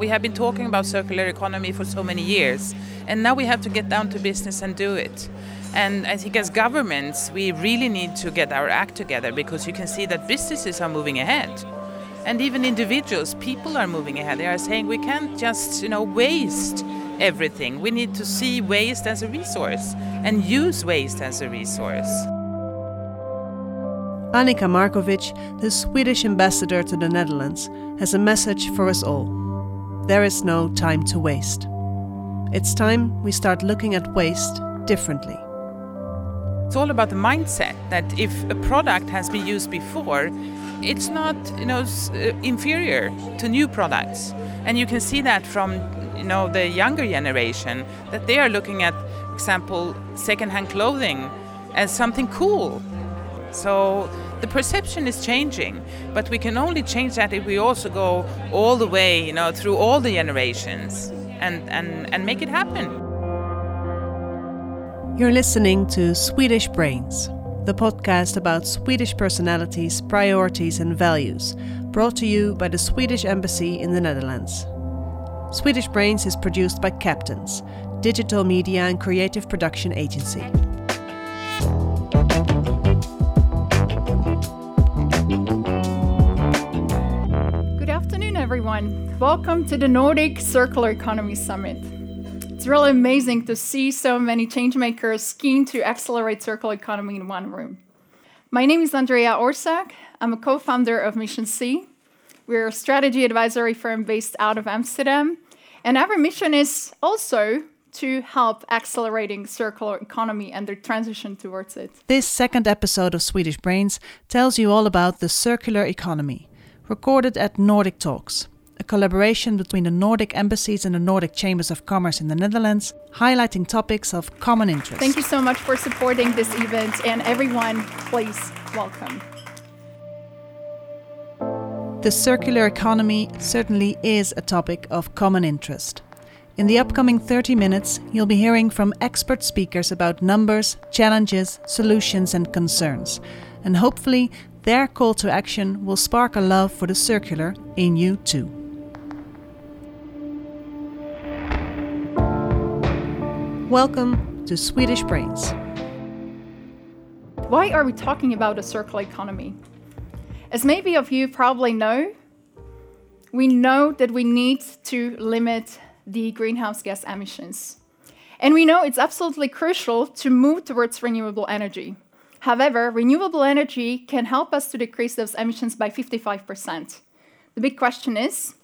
We have been talking about circular economy for so many years, and now we have to get down to business and do it. And I think as governments, we really need to get our act together, because you can see that businesses are moving ahead. And even individuals, people are moving ahead. They are saying we can't just, waste everything. We need to see waste as a resource and use waste as a resource. Annika Markovic, the Swedish ambassador to the Netherlands, has a message for us all. There is no time to waste. It's time we start looking at waste differently. It's all about the mindset that if a product has been used before, it's not, inferior to new products. And you can see that from, the younger generation, that they are looking at, for example, secondhand clothing as something cool. So the perception is changing, but we can only change that if we also go all the way, through all the generations and make it happen. You're listening to Swedish Brains, the podcast about Swedish personalities, priorities and values, brought to you by the Swedish Embassy in the Netherlands. Swedish Brains is produced by Captains, digital media and creative production agency. Good afternoon, everyone. Welcome to the Nordic Circular Economy Summit. It's really amazing to see so many changemakers keen to accelerate circular economy in one room. My name is Andrea Orsag. I'm a co-founder of Mission C. We're a strategy advisory firm based out of Amsterdam. And our mission is also to help accelerating circular economy and the transition towards it. This second episode of Swedish Brains tells you all about the circular economy, recorded at Nordic Talks, a collaboration between the Nordic embassies and the Nordic Chambers of Commerce in the Netherlands, highlighting topics of common interest. Thank you so much for supporting this event, and everyone, please welcome. The circular economy certainly is a topic of common interest. In the upcoming 30 minutes, you'll be hearing from expert speakers about numbers, challenges, solutions and concerns. And hopefully, their call to action will spark a love for the circular in you too. Welcome to Swedish Brains. Why are we talking about a circular economy? As many of you probably know, we know that we need to limit the greenhouse gas emissions. And we know it's absolutely crucial to move towards renewable energy. However, renewable energy can help us to decrease those emissions by 55%. The big question is,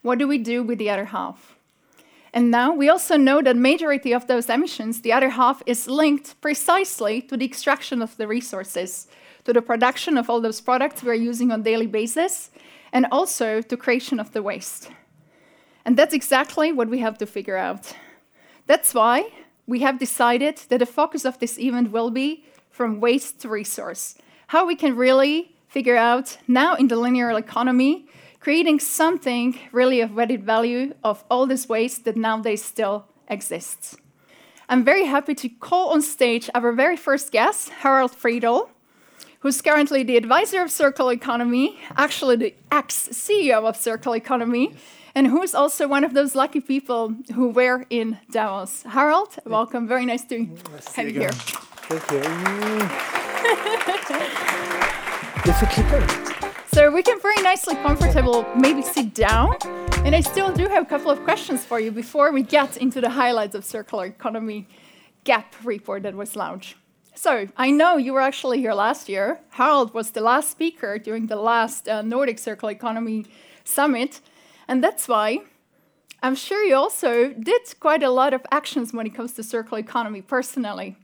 what do we do with the other half? And now we also know that majority of those emissions, the other half, is linked precisely to the extraction of the resources, to the production of all those products we're using on a daily basis, and also to creation of the waste. And that's exactly what we have to figure out. That's why we have decided that the focus of this event will be from waste to resource, how we can really figure out now in the linear economy creating something really of added value of all this waste that nowadays still exists. I'm very happy to call on stage our very first guest, Harald Friedl, who's currently the advisor of Circle Economy, actually the ex-CEO of Circle Economy, and who is also one of those lucky people who were in Davos. Harald, welcome. Very nice to have you here. Thank you. So we can very nicely, comfortable, maybe sit down. And I still do have a couple of questions for you before we get into the highlights of Circular Economy Gap Report that was launched. So I know you were actually here last year. Harald was the last speaker during the last Nordic Circular Economy Summit. And that's why I'm sure you also did quite a lot of actions when it comes to circular economy personally.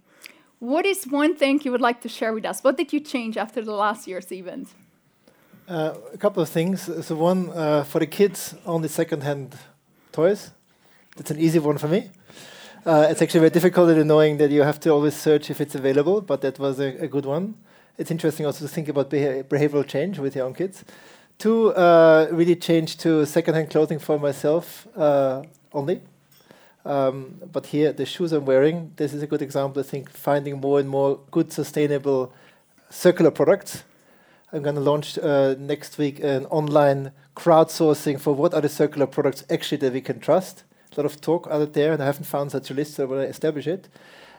What is one thing you would like to share with us? What did you change after the last year's event? A couple of things. So one, for the kids, only second-hand toys. That's an easy one for me. It's actually very difficult and annoying that you have to always search if it's available, but that was a good one. It's interesting also to think about behavioral change with your own kids. Two, really changed to second-hand clothing for myself only. But here, the shoes I'm wearing, this is a good example, I think, finding more and more good, sustainable, circular products. I'm going to launch next week an online crowdsourcing for what are the circular products actually that we can trust. A lot of talk out there, and I haven't found such a list, so I want to establish it.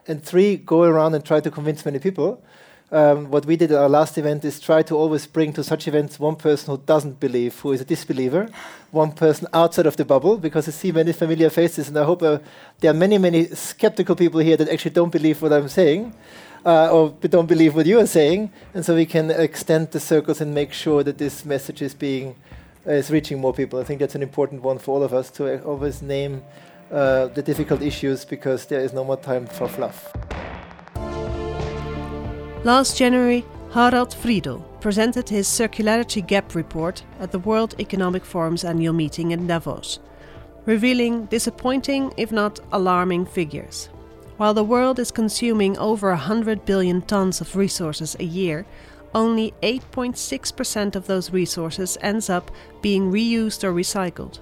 And three, go around and try to convince many people. What we did at our last event is try to always bring to such events one person who doesn't believe, who is a disbeliever, one person outside of the bubble, because I see many familiar faces, and I hope there are many, many skeptical people here that actually don't believe what I'm saying, or don't believe what you are saying, and so we can extend the circles and make sure that this message is reaching more people. I think that's an important one for all of us, to always name the difficult issues, because there is no more time for fluff. Last January, Harald Friedl presented his Circularity Gap Report at the World Economic Forum's annual meeting in Davos, revealing disappointing, if not alarming, figures. While the world is consuming over 100 billion tons of resources a year, only 8.6% of those resources ends up being reused or recycled.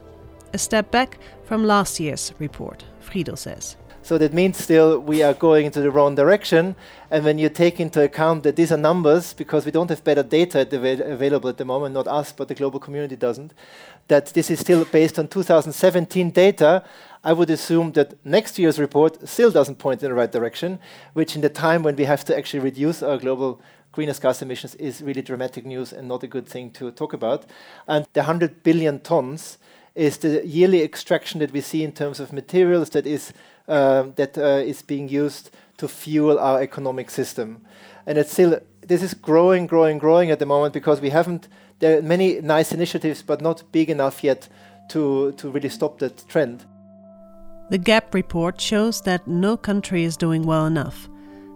A step back from last year's report, Friedl says. So that means still we are going into the wrong direction. And when you take into account that these are numbers, because we don't have better data available at the moment, not us, but the global community doesn't, that this is still based on 2017 data, I would assume that next year's report still doesn't point in the right direction, which in the time when we have to actually reduce our global greenhouse gas emissions is really dramatic news and not a good thing to talk about. And the 100 billion tons is the yearly extraction that we see in terms of materials that is being used to fuel our economic system. And it's still, this is growing at the moment, because we haven't, there are many nice initiatives, but not big enough yet to really stop that trend. The Gap Report shows that no country is doing well enough.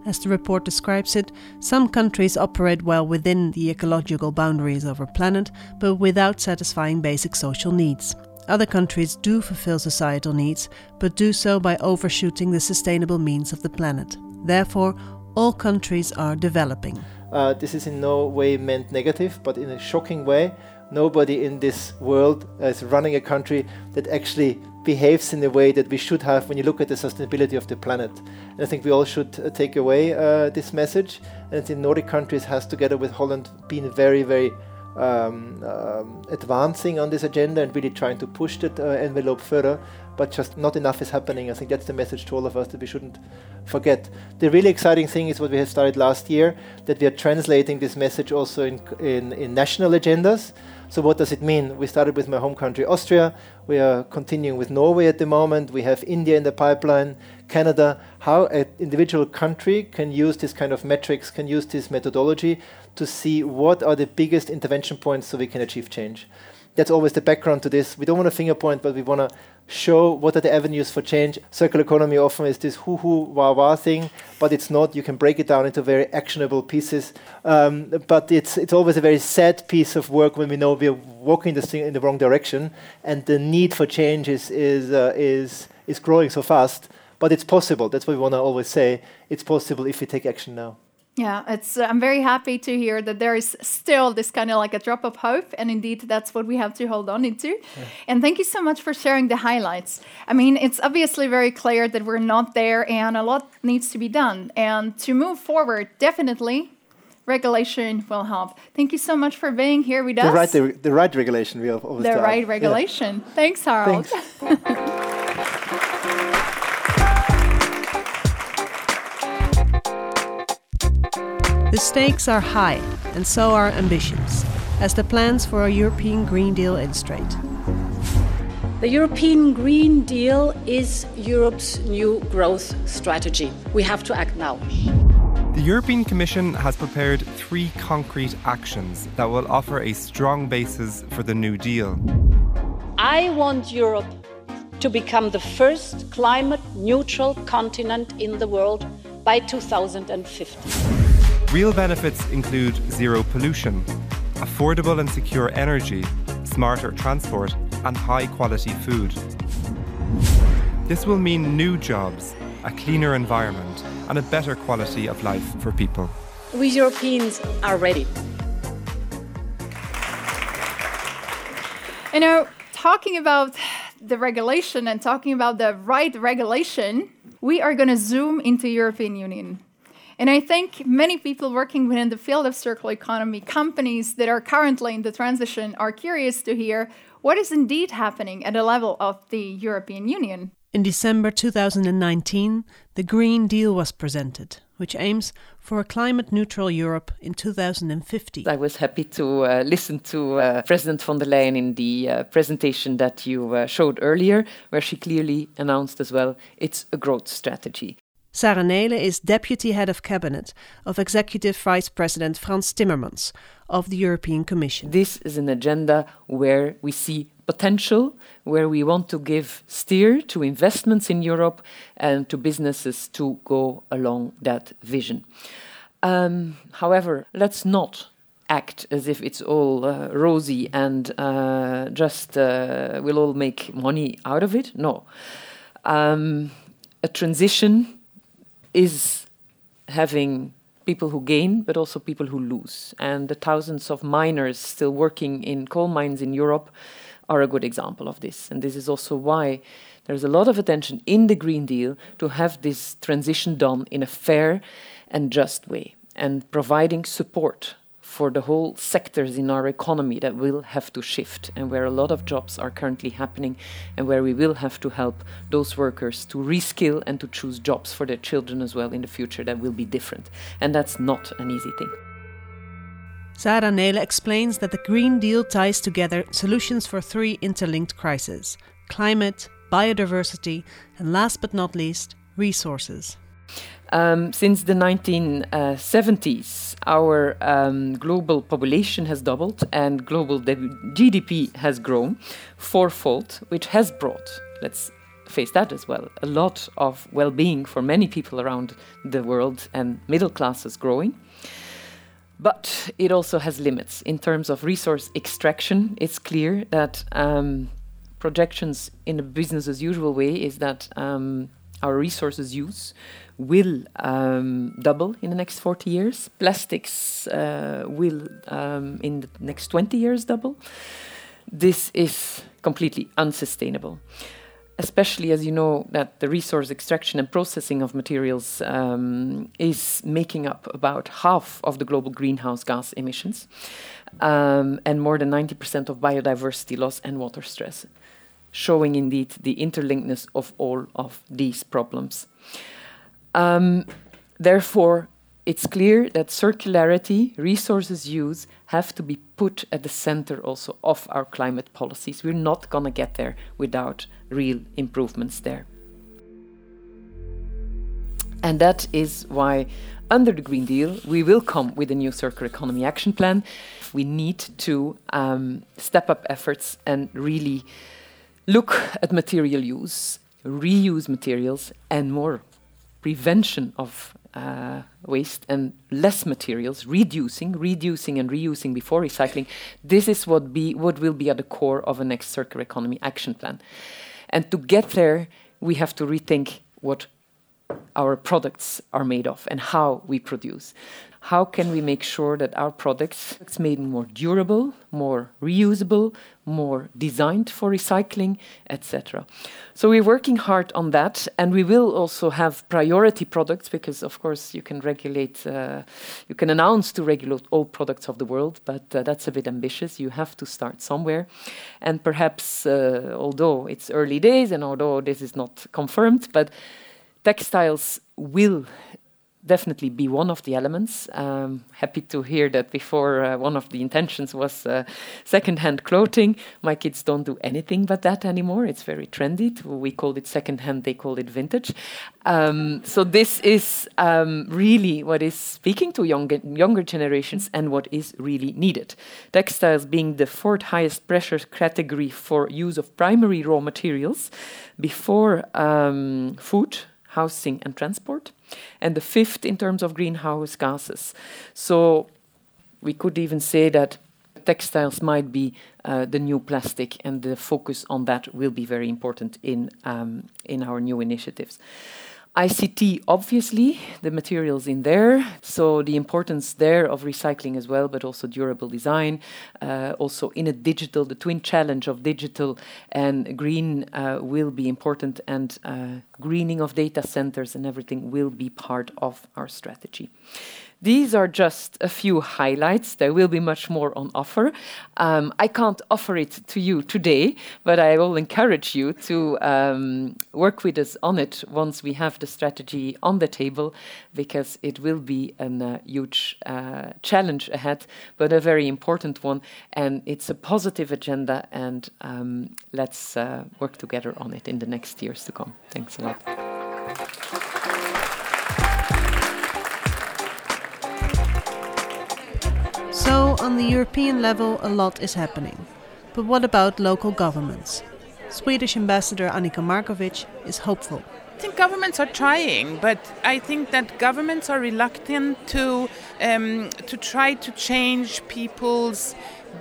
As the report describes it, some countries operate well within the ecological boundaries of our planet, but without satisfying basic social needs. Other countries do fulfill societal needs, but do so by overshooting the sustainable means of the planet. Therefore, all countries are developing. This is in no way meant negative, but in a shocking way, nobody in this world is running a country that actually behaves in the way that we should have when you look at the sustainability of the planet. And I think we all should take away this message. And the Nordic countries has, together with Holland, been very, very advancing on this agenda and really trying to push that envelope further, but just not enough is happening. I think that's the message to all of us that we shouldn't forget. The really exciting thing is what we have started last year, that we are translating this message also in national agendas. So what does it mean? We started with my home country, Austria. We are continuing with Norway at the moment. We have India in the pipeline, Canada. How an individual country can use this kind of metrics, can use this methodology to see what are the biggest intervention points so we can achieve change. That's always the background to this. We don't want to finger point, but we want to show what are the avenues for change. Circular economy often is this hoo-hoo, wah-wah thing, but it's not. You can break it down into very actionable pieces. But it's always a very sad piece of work when we know we are walking this thing in the wrong direction, and the need for change is growing so fast. But it's possible. That's what we want to always say. It's possible if we take action now. Yeah, I'm very happy to hear that there is still this kind of like a drop of hope. And indeed, that's what we have to hold on into. Yeah. And thank you so much for sharing the highlights. I mean, it's obviously very clear that we're not there and a lot needs to be done. And to move forward, definitely, regulation will help. Thank you so much for being here with us. The right regulation. We always the right regulation. Yeah. Thanks, Harald. Thanks. The stakes are high, and so are ambitions, as the plans for a European Green Deal illustrate. The European Green Deal is Europe's new growth strategy. We have to act now. The European Commission has prepared three concrete actions that will offer a strong basis for the New Deal. I want Europe to become the first climate-neutral continent in the world by 2050. Real benefits include zero pollution, affordable and secure energy, smarter transport, and high-quality food. This will mean new jobs, a cleaner environment, and a better quality of life for people. We Europeans are ready. You know, talking about the regulation and talking about the right regulation, we are going to zoom into European Union. And I think many people working within the field of circular economy, companies that are currently in the transition, are curious to hear what is indeed happening at the level of the European Union. In December 2019, the Green Deal was presented, which aims for a climate-neutral Europe in 2050. I was happy to listen to President von der Leyen in the presentation that you showed earlier, where she clearly announced as well it's a growth strategy. Sarah Nehle is Deputy Head of Cabinet of Executive Vice President Frans Timmermans of the European Commission. This is an agenda where we see potential, where we want to give steer to investments in Europe and to businesses to go along that vision. However, let's not act as if it's all rosy and just we'll all make money out of it. No. A transition is having people who gain, but also people who lose. And the thousands of miners still working in coal mines in Europe are a good example of this. And this is also why there's a lot of attention in the Green Deal to have this transition done in a fair and just way, and providing support for the whole sectors in our economy that will have to shift, and where a lot of jobs are currently happening, and where we will have to help those workers to reskill and to choose jobs for their children as well in the future that will be different. And that's not an easy thing. Sarah Nehle explains that the Green Deal ties together solutions for three interlinked crises: climate, biodiversity, and last but not least, resources. Since the 1970s, our global population has doubled and global GDP has grown fourfold, which has brought, let's face that as well, a lot of well-being for many people around the world, and middle class is growing. But it also has limits. In terms of resource extraction, it's clear that projections in a business-as-usual way is that our resources use will double in the next 40 years. Plastics will, in the next 20 years, double. This is completely unsustainable, especially as you know that the resource extraction and processing of materials is making up about half of the global greenhouse gas emissions and more than 90% of biodiversity loss and water stress, showing indeed the interlinkedness of all of these problems. Therefore, it's clear that circularity, resources use, have to be put at the center also of our climate policies. We're not going to get there without real improvements there. And that is why, under the Green Deal, we will come with a new Circular Economy Action Plan. We need to step up efforts and really look at material use, reuse materials, and more prevention of waste and less materials, reducing and reusing before recycling. This is what will be at the core of a next Circular Economy Action Plan. And to get there, we have to rethink what our products are made of and how we produce. How can we make sure that our products are made more durable, more reusable, more designed for recycling, etc.? So we're working hard on that, and we will also have priority products because, of course, you can regulate, you can announce to regulate all products of the world, but that's a bit ambitious. You have to start somewhere, and perhaps, although it's early days and although this is not confirmed, but textiles will definitely be one of the elements. Happy to hear that before one of the intentions was second-hand clothing. My kids don't do anything but that anymore. It's very trendy. We called it second-hand, they called it vintage. So this is really what is speaking to younger generations and what is really needed. Textiles being the fourth highest pressure category for use of primary raw materials before food, housing and transport, and the fifth in terms of greenhouse gases. So we could even say that textiles might be the new plastic, and the focus on that will be very important in our new initiatives. ICT, obviously, the materials in there, so the importance there of recycling as well, but also durable design, also in a digital, the twin challenge of digital and green will be important, and greening of data centers and everything will be part of our strategy. These are just a few highlights. There will be much more on offer. I can't offer it to you today, but I will encourage you to work with us on it once we have the strategy on the table, because it will be a huge challenge ahead, but a very important one. And it's a positive agenda, and let's work together on it in the next years to come. Thanks a lot. So, on the European level, a lot is happening. But what about local governments? Swedish Ambassador Annika Markovic is hopeful. I think governments are trying, but I think that governments are reluctant to try to change people's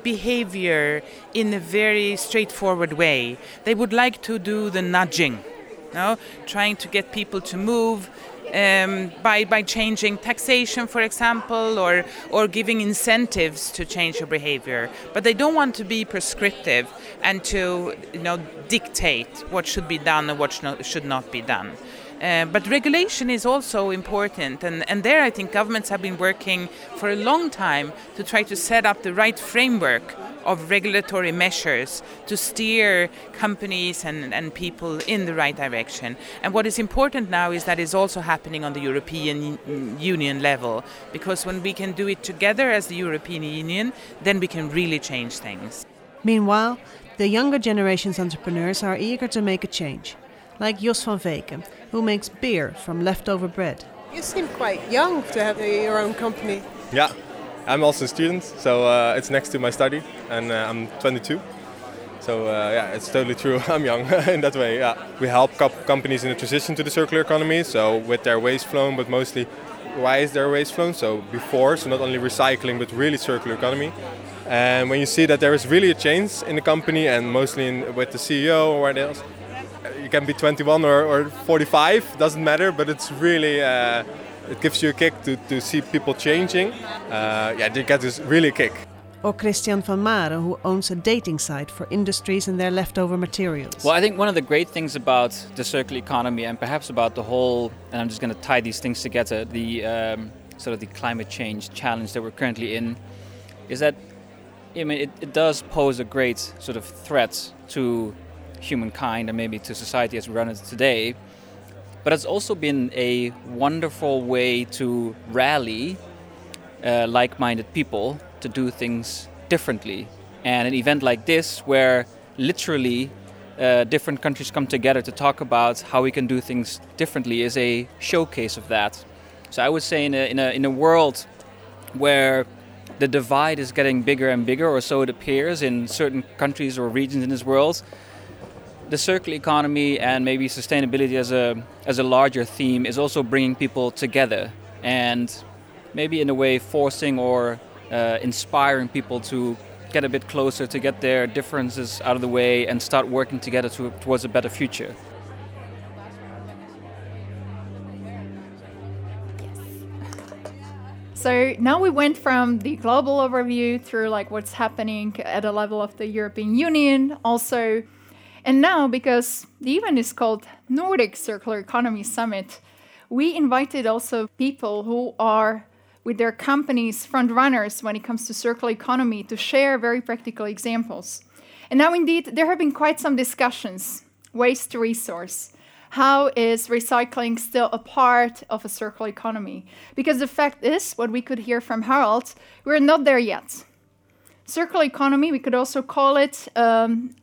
behavior in a very straightforward way. They would like to do the nudging, trying to get people to move, by changing taxation, for example, or giving incentives to change your behavior. But they don't want to be prescriptive and to dictate what should be done and what should not be done. But regulation is also important, and there I think governments have been working for a long time to try to set up the right framework of regulatory measures to steer companies and people in the right direction. And what is important now is that it's also happening on the European Union level, because when we can do it together as the European Union, then we can really change things. Meanwhile, the younger generation's entrepreneurs are eager to make a change, like Jos van Veken, who makes beer from leftover bread. You seem quite young to have your own company. Yeah. I'm also a student, so it's next to my study, and I'm 22. So it's totally true, I'm young in that way. Yeah. We help companies in the transition to the circular economy, so with their waste flown, but mostly why is their waste flown? So not only recycling, but really circular economy. And when you see that there is really a change in the company, and mostly with the CEO or what else, you can be 21 or 45, doesn't matter, but it's really... It gives you a kick to see people changing. They get this really kick. Or Christian van Mare, who owns a dating site for industries and their leftover materials. Well, I think one of the great things about the circular economy, and perhaps about the whole, and I'm just going to tie these things together, the sort of the climate change challenge that we're currently in, is that it does pose a great sort of threat to humankind and maybe to society as we run it today. But it's also been a wonderful way to rally like-minded people to do things differently. And an event like this, where literally different countries come together to talk about how we can do things differently, is a showcase of that. So I would say in a world where the divide is getting bigger and bigger, or so it appears in certain countries or regions in this world, the circular economy and maybe sustainability as a larger theme is also bringing people together, and maybe in a way forcing or inspiring people to get a bit closer, to get their differences out of the way and start working together towards a better future. So now we went from the global overview through like what's happening at the level of the European Union, also. And now, because the event is called Nordic Circular Economy Summit, we invited also people who are with their companies front runners when it comes to circular economy to share very practical examples. And now indeed, there have been quite some discussions. Waste to resource. How is recycling still a part of a circular economy? Because the fact is, what we could hear from Harald, we're not there yet. Circular economy, we could also call it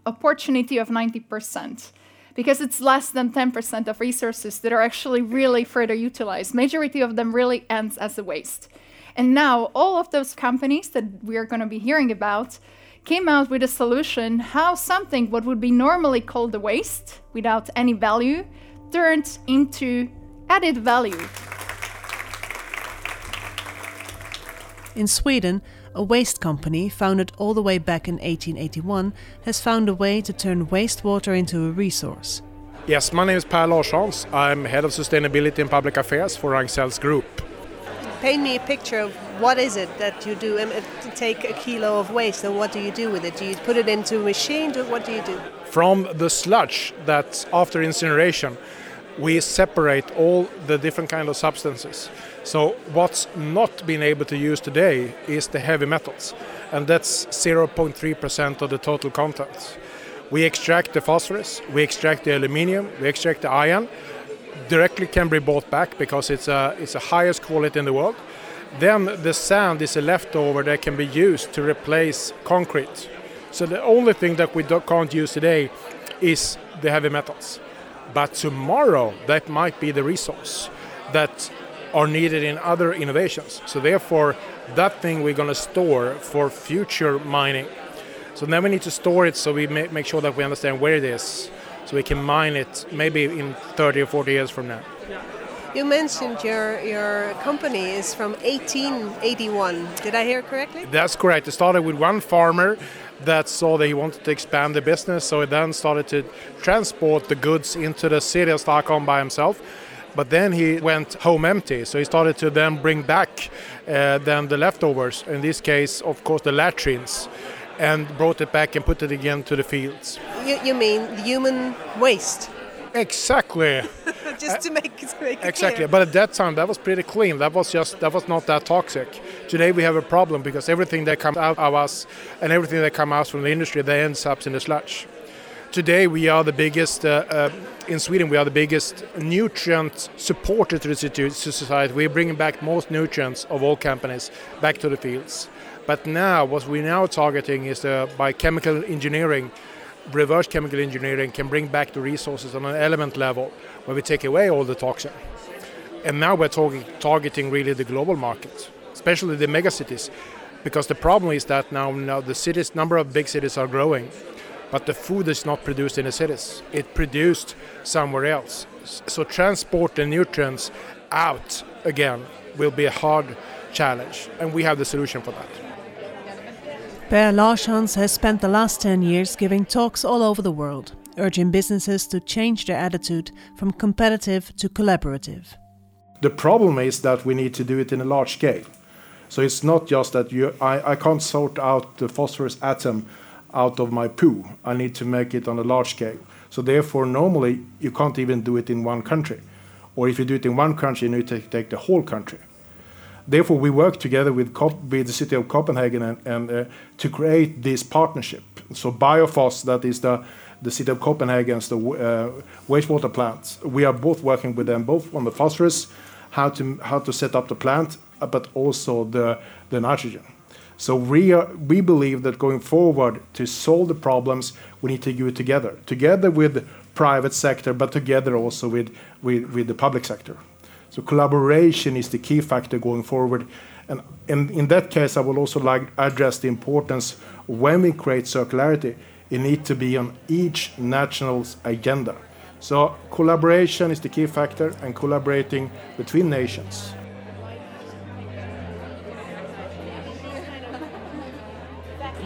opportunity of 90%, because it's less than 10% of resources that are actually really further utilized. Majority of them really ends as a waste. And now all of those companies that we are going to be hearing about came out with a solution how something what would be normally called a waste without any value turned into added value. In Sweden, a waste company, founded all the way back in 1881, has found a way to turn wastewater into a resource. Yes, my name is Pierre Lachance. I'm Head of Sustainability and Public Affairs for Rangsel's group. Paint me a picture of what is it that you do. If you take a kilo of waste, then what do you do with it? Do you put it into a machine? What do you do? From the sludge that's after incineration, we separate all the different kind of substances. So what's not been able to use today is the heavy metals, and that's 0.3% of the total content. We extract the phosphorus, we extract the aluminium, we extract the iron, directly can be bought back because it's the highest quality in the world. Then the sand is a leftover that can be used to replace concrete. So the only thing that we can't use today is the heavy metals. But tomorrow, that might be the resource that are needed in other innovations. So therefore, that thing we're going to store for future mining. So now we need to store it so we make sure that we understand where it is, so we can mine it maybe in 30 or 40 years from now. You mentioned your company is from 1881. Did I hear correctly? That's correct. It started with one farmer that saw that he wanted to expand the business, so he then started to transport the goods into the city of Stockholm by himself. But then he went home empty, so he started to then bring back then the leftovers, in this case, of course, the latrines, and brought it back and put it again to the fields. You mean human waste? Exactly. Just to make it exactly clear. But at that time, that was pretty clean. That was not that toxic. Today we have a problem because everything that comes out of us and everything that comes out from the industry, they ends up in the sludge. Today we are the biggest in Sweden. We are the biggest nutrient supporter to the society. We're bringing back most nutrients of all companies back to the fields. But now, what we're now targeting is by chemical engineering. Reverse chemical engineering can bring back the resources on an element level where we take away all the toxin. And now we're targeting really the global market, especially the megacities, because the problem is that now the cities, number of big cities are growing, but the food is not produced in the cities. It produced somewhere else. So transport the nutrients out again will be a hard challenge, and we have the solution for that. Per Larshans has spent the last 10 years giving talks all over the world, urging businesses to change their attitude from competitive to collaborative. The problem is that we need to do it in a large scale. So it's not just that I can't sort out the phosphorus atom out of my poo. I need to make it on a large scale. So therefore, normally, you can't even do it in one country. Or if you do it in one country, you need to take the whole country. Therefore, we work together with the city of Copenhagen and to create this partnership. So BioFos, that is the city of Copenhagen's wastewater plants. We are both working with them, both on the phosphorus, how to set up the plant, but also the nitrogen. So we believe that going forward, to solve the problems, we need to do it together with the private sector, but together also with the public sector. So collaboration is the key factor going forward. And in that case, I would also like to address the importance when we create circularity, it needs to be on each national's agenda. So collaboration is the key factor, and collaborating between nations.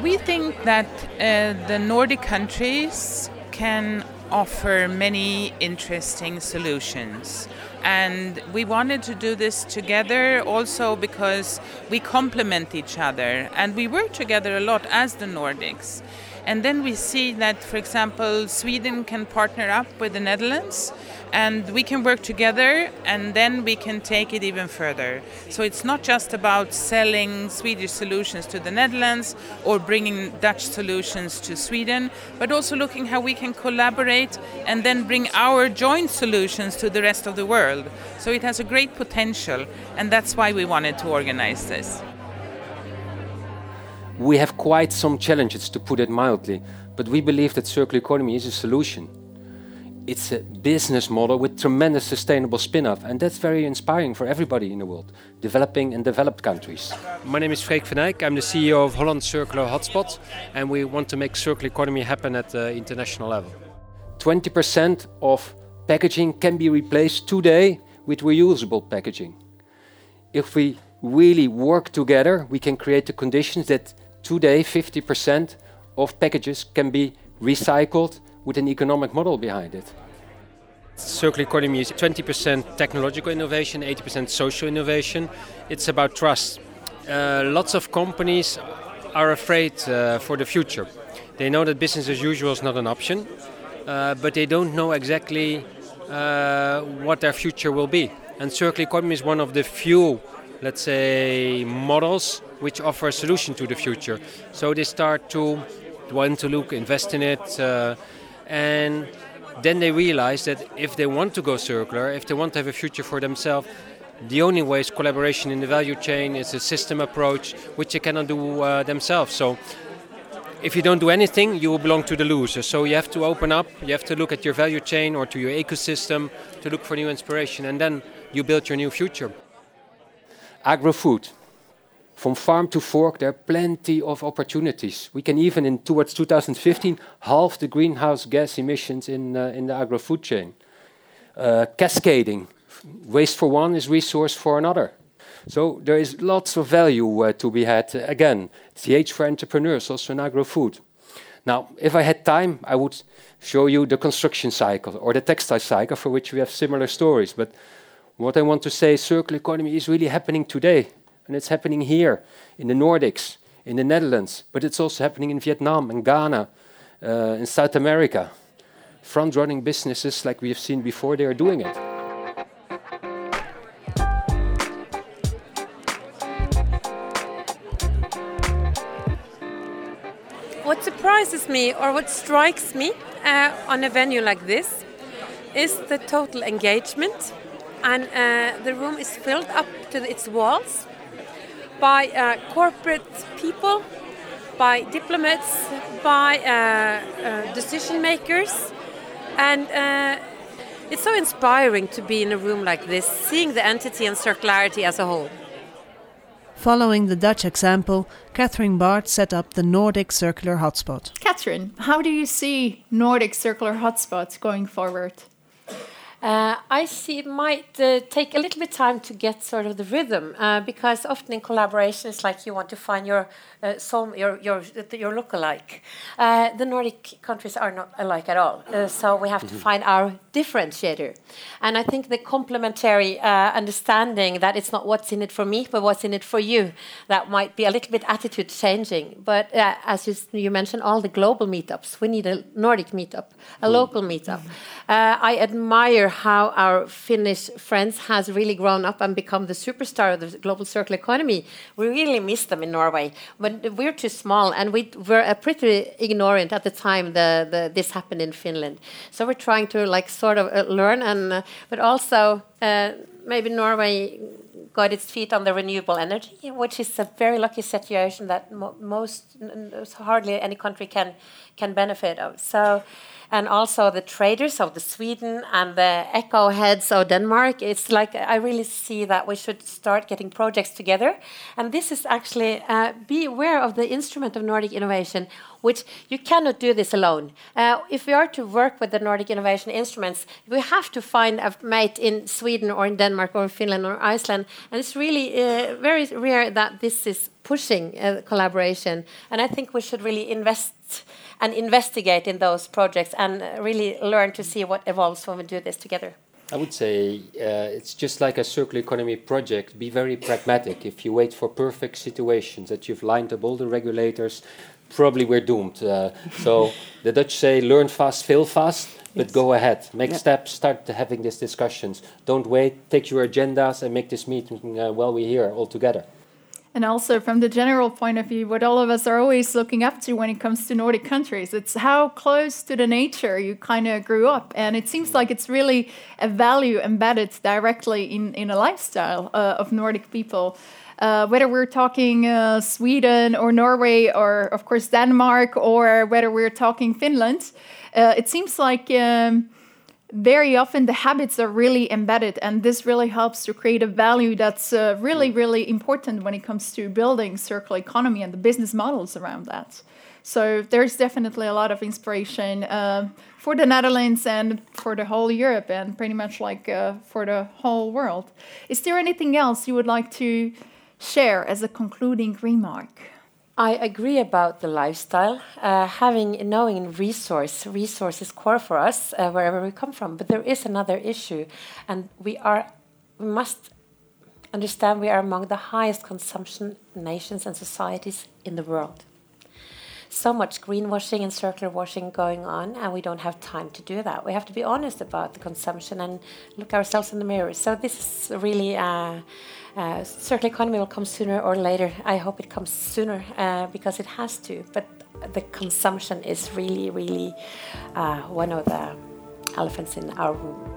We think that the Nordic countries can offer many interesting solutions. And we wanted to do this together also because we complement each other, and we work together a lot as the Nordics. And then we see that, for example, Sweden can partner up with the Netherlands, and we can work together, and then we can take it even further. So it's not just about selling Swedish solutions to the Netherlands or bringing Dutch solutions to Sweden, but also looking how we can collaborate and then bring our joint solutions to the rest of the world. So it has a great potential, and that's why we wanted to organize this. We have quite some challenges, to put it mildly, but we believe that circular economy is a solution. It's a business model with tremendous sustainable spin-off, and that's very inspiring for everybody in the world, developing and developed countries. My name is Freek Van Eyck. I'm the CEO of Holland Circular Hotspot, and we want to make circular economy happen at the international level. 20% of packaging can be replaced today with reusable packaging. If we really work together, we can create the conditions that today 50% of packages can be recycled with an economic model behind it. Circular economy is 20% technological innovation, 80% social innovation. It's about trust. Lots of companies are afraid for the future. They know that business as usual is not an option, but they don't know exactly what their future will be. And circular economy is one of the few, let's say, models which offer a solution to the future. So they start to want to look, invest in it, and then they realize that if they want to go circular, if they want to have a future for themselves, the only way is collaboration in the value chain, is a system approach, which they cannot do themselves. So if you don't do anything, you will belong to the loser. So you have to open up, you have to look at your value chain or to your ecosystem to look for new inspiration, and then you build your new future. Agri-food. From farm to fork, there are plenty of opportunities. We can even, towards 2015, halve the greenhouse gas emissions in the agro-food chain. Cascading. Waste for one is resource for another. So there is lots of value to be had. Again, it's the age for entrepreneurs, also in agro-food. Now, if I had time, I would show you the construction cycle or the textile cycle, for which we have similar stories. But what I want to say, circular economy is really happening today. And it's happening here, in the Nordics, in the Netherlands, but it's also happening in Vietnam and Ghana, in South America. Front-running businesses, like we have seen before, they are doing it. What surprises me, or what strikes me on a venue like this, is the total engagement. And the room is filled up to its walls by corporate people, by diplomats, by decision makers. And it's so inspiring to be in a room like this, seeing the entity and circularity as a whole. Following the Dutch example, Catherine Barth set up the Nordic Circular Hotspot. Catherine, how do you see Nordic Circular Hotspots going forward? I see it might take a little bit time to get sort of the rhythm, because often in collaboration it's like you want to find your lookalike. The Nordic countries are not alike at all, so we have to find our differentiator. And I think the complementary understanding that it's not what's in it for me, but what's in it for you, that might be a little bit attitude changing. But as you mentioned, all the global meetups, we need a Nordic meetup, a local meetup. I admire how our Finnish friends has really grown up and become the superstar of the global circular economy. We really miss them in Norway, but we're too small, and we were pretty ignorant at the time this happened in Finland. So we're trying to learn, and but also maybe Norway got its feet on the renewable energy, which is a very lucky situation that hardly any country can benefit of. So. And also the traders of Sweden and the eco heads of Denmark. It's like I really see that we should start getting projects together. And this is actually, be aware of the instrument of Nordic innovation, which you cannot do this alone. If we are to work with the Nordic innovation instruments, we have to find a mate in Sweden or in Denmark or in Finland or Iceland. And it's really very rare that this is pushing collaboration. And I think we should really invest and investigate in those projects and really learn to see what evolves when we do this together. I would say it's just like a circular economy project. Be very pragmatic. If you wait for perfect situations, that you've lined up all the regulators, probably we're doomed. So the Dutch say, learn fast, fail fast, but go ahead. Make steps, start having these discussions. Don't wait, take your agendas and make this meeting while we're here all together. And also from the general point of view, what all of us are always looking up to when it comes to Nordic countries, it's how close to the nature you kind of grew up. And it seems like it's really a value embedded directly in a lifestyle of Nordic people. Whether we're talking Sweden or Norway or, of course, Denmark, or whether we're talking Finland, it seems like very often the habits are really embedded, and this really helps to create a value that's really, really important when it comes to building circular economy and the business models around that. So there's definitely a lot of inspiration for the Netherlands and for the whole Europe and pretty much for the whole world. Is there anything else you would like to share as a concluding remark? I agree about the lifestyle. Knowing resource is core for us wherever we come from. But there is another issue, and we must understand we are among the highest consumption nations and societies in the world. So much greenwashing and circular washing going on, and we don't have time to do that. We have to be honest about the consumption and look ourselves in the mirror. So this is really circular economy will come sooner or later. I hope it comes sooner because it has to. But the consumption is really, really one of the elephants in our room.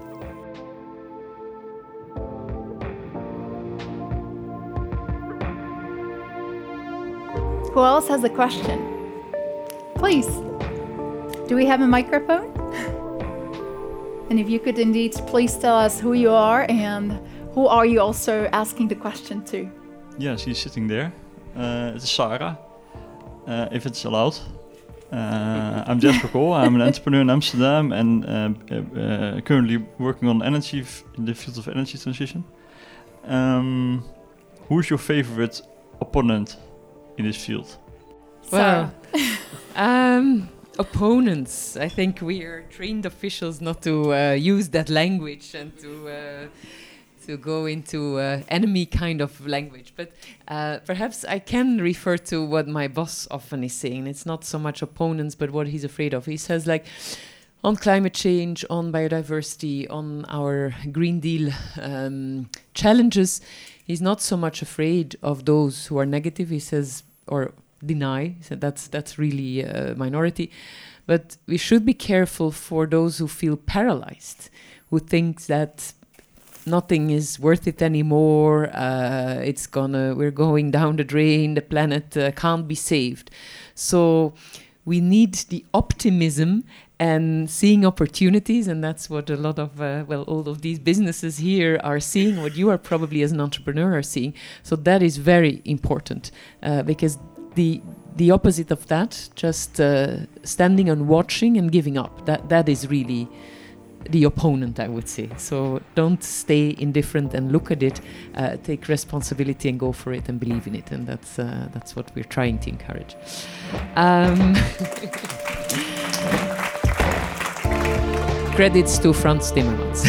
Who else has a question? Please. Do we have a microphone? And if you could indeed please tell us who you are and who are you also asking the question to? Yeah, she's sitting there. It's Sarah, if it's allowed. I'm Jasper Kool. I'm an entrepreneur in Amsterdam and currently working on energy in the field of energy transition. Who's your favorite opponent in this field? Well, opponents. I think we are trained officials not to use that language and to go into enemy kind of language. But perhaps I can refer to what my boss often is saying. It's not so much opponents, but what he's afraid of. He says, like, on climate change, on biodiversity, on our Green Deal challenges, he's not so much afraid of those who are negative. He says, or deny, so that's really a minority, but we should be careful for those who feel paralyzed, who think that nothing is worth it anymore, we're going down the drain, the planet can't be saved. So we need the optimism and seeing opportunities, and that's what a lot of, all of these businesses here are seeing, what you are probably as an entrepreneur are seeing. So that is very important, because the opposite of that, just standing and watching and giving up, that is really the opponent, I would say. So don't stay indifferent and look at it, take responsibility and go for it and believe in it. And that's what we're trying to encourage. Credits to Frans Timmermans.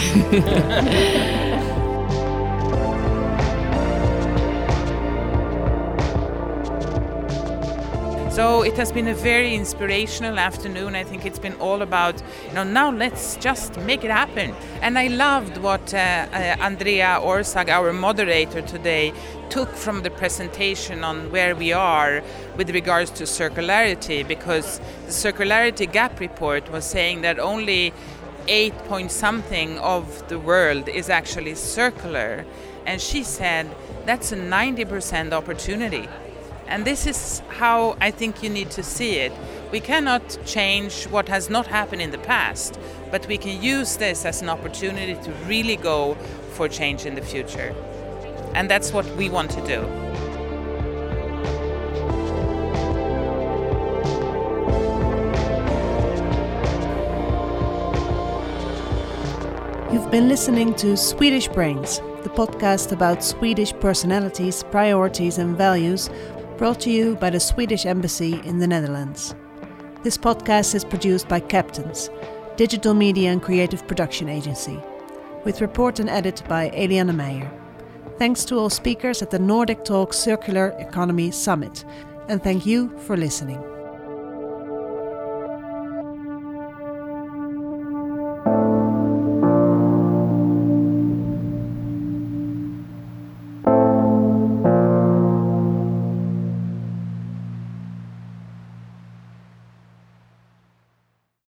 So it has been a very inspirational afternoon. I think it's been all about, now let's just make it happen. And I loved what Andrea Orsag, our moderator today, took from the presentation on where we are with regards to circularity, because the Circularity Gap Report was saying that only 8-point-something of the world is actually circular. And she said that's a 90% opportunity. And this is how I think you need to see it. We cannot change what has not happened in the past, but we can use this as an opportunity to really go for change in the future. And that's what we want to do. You've been listening to Swedish Brains, the podcast about Swedish personalities, priorities and values, brought to you by the Swedish Embassy in the Netherlands. This podcast is produced by Captains, digital media and creative production agency, with report and edit by Eliana Meyer. Thanks to all speakers at the Nordic Talks Circular Economy Summit, and thank you for listening.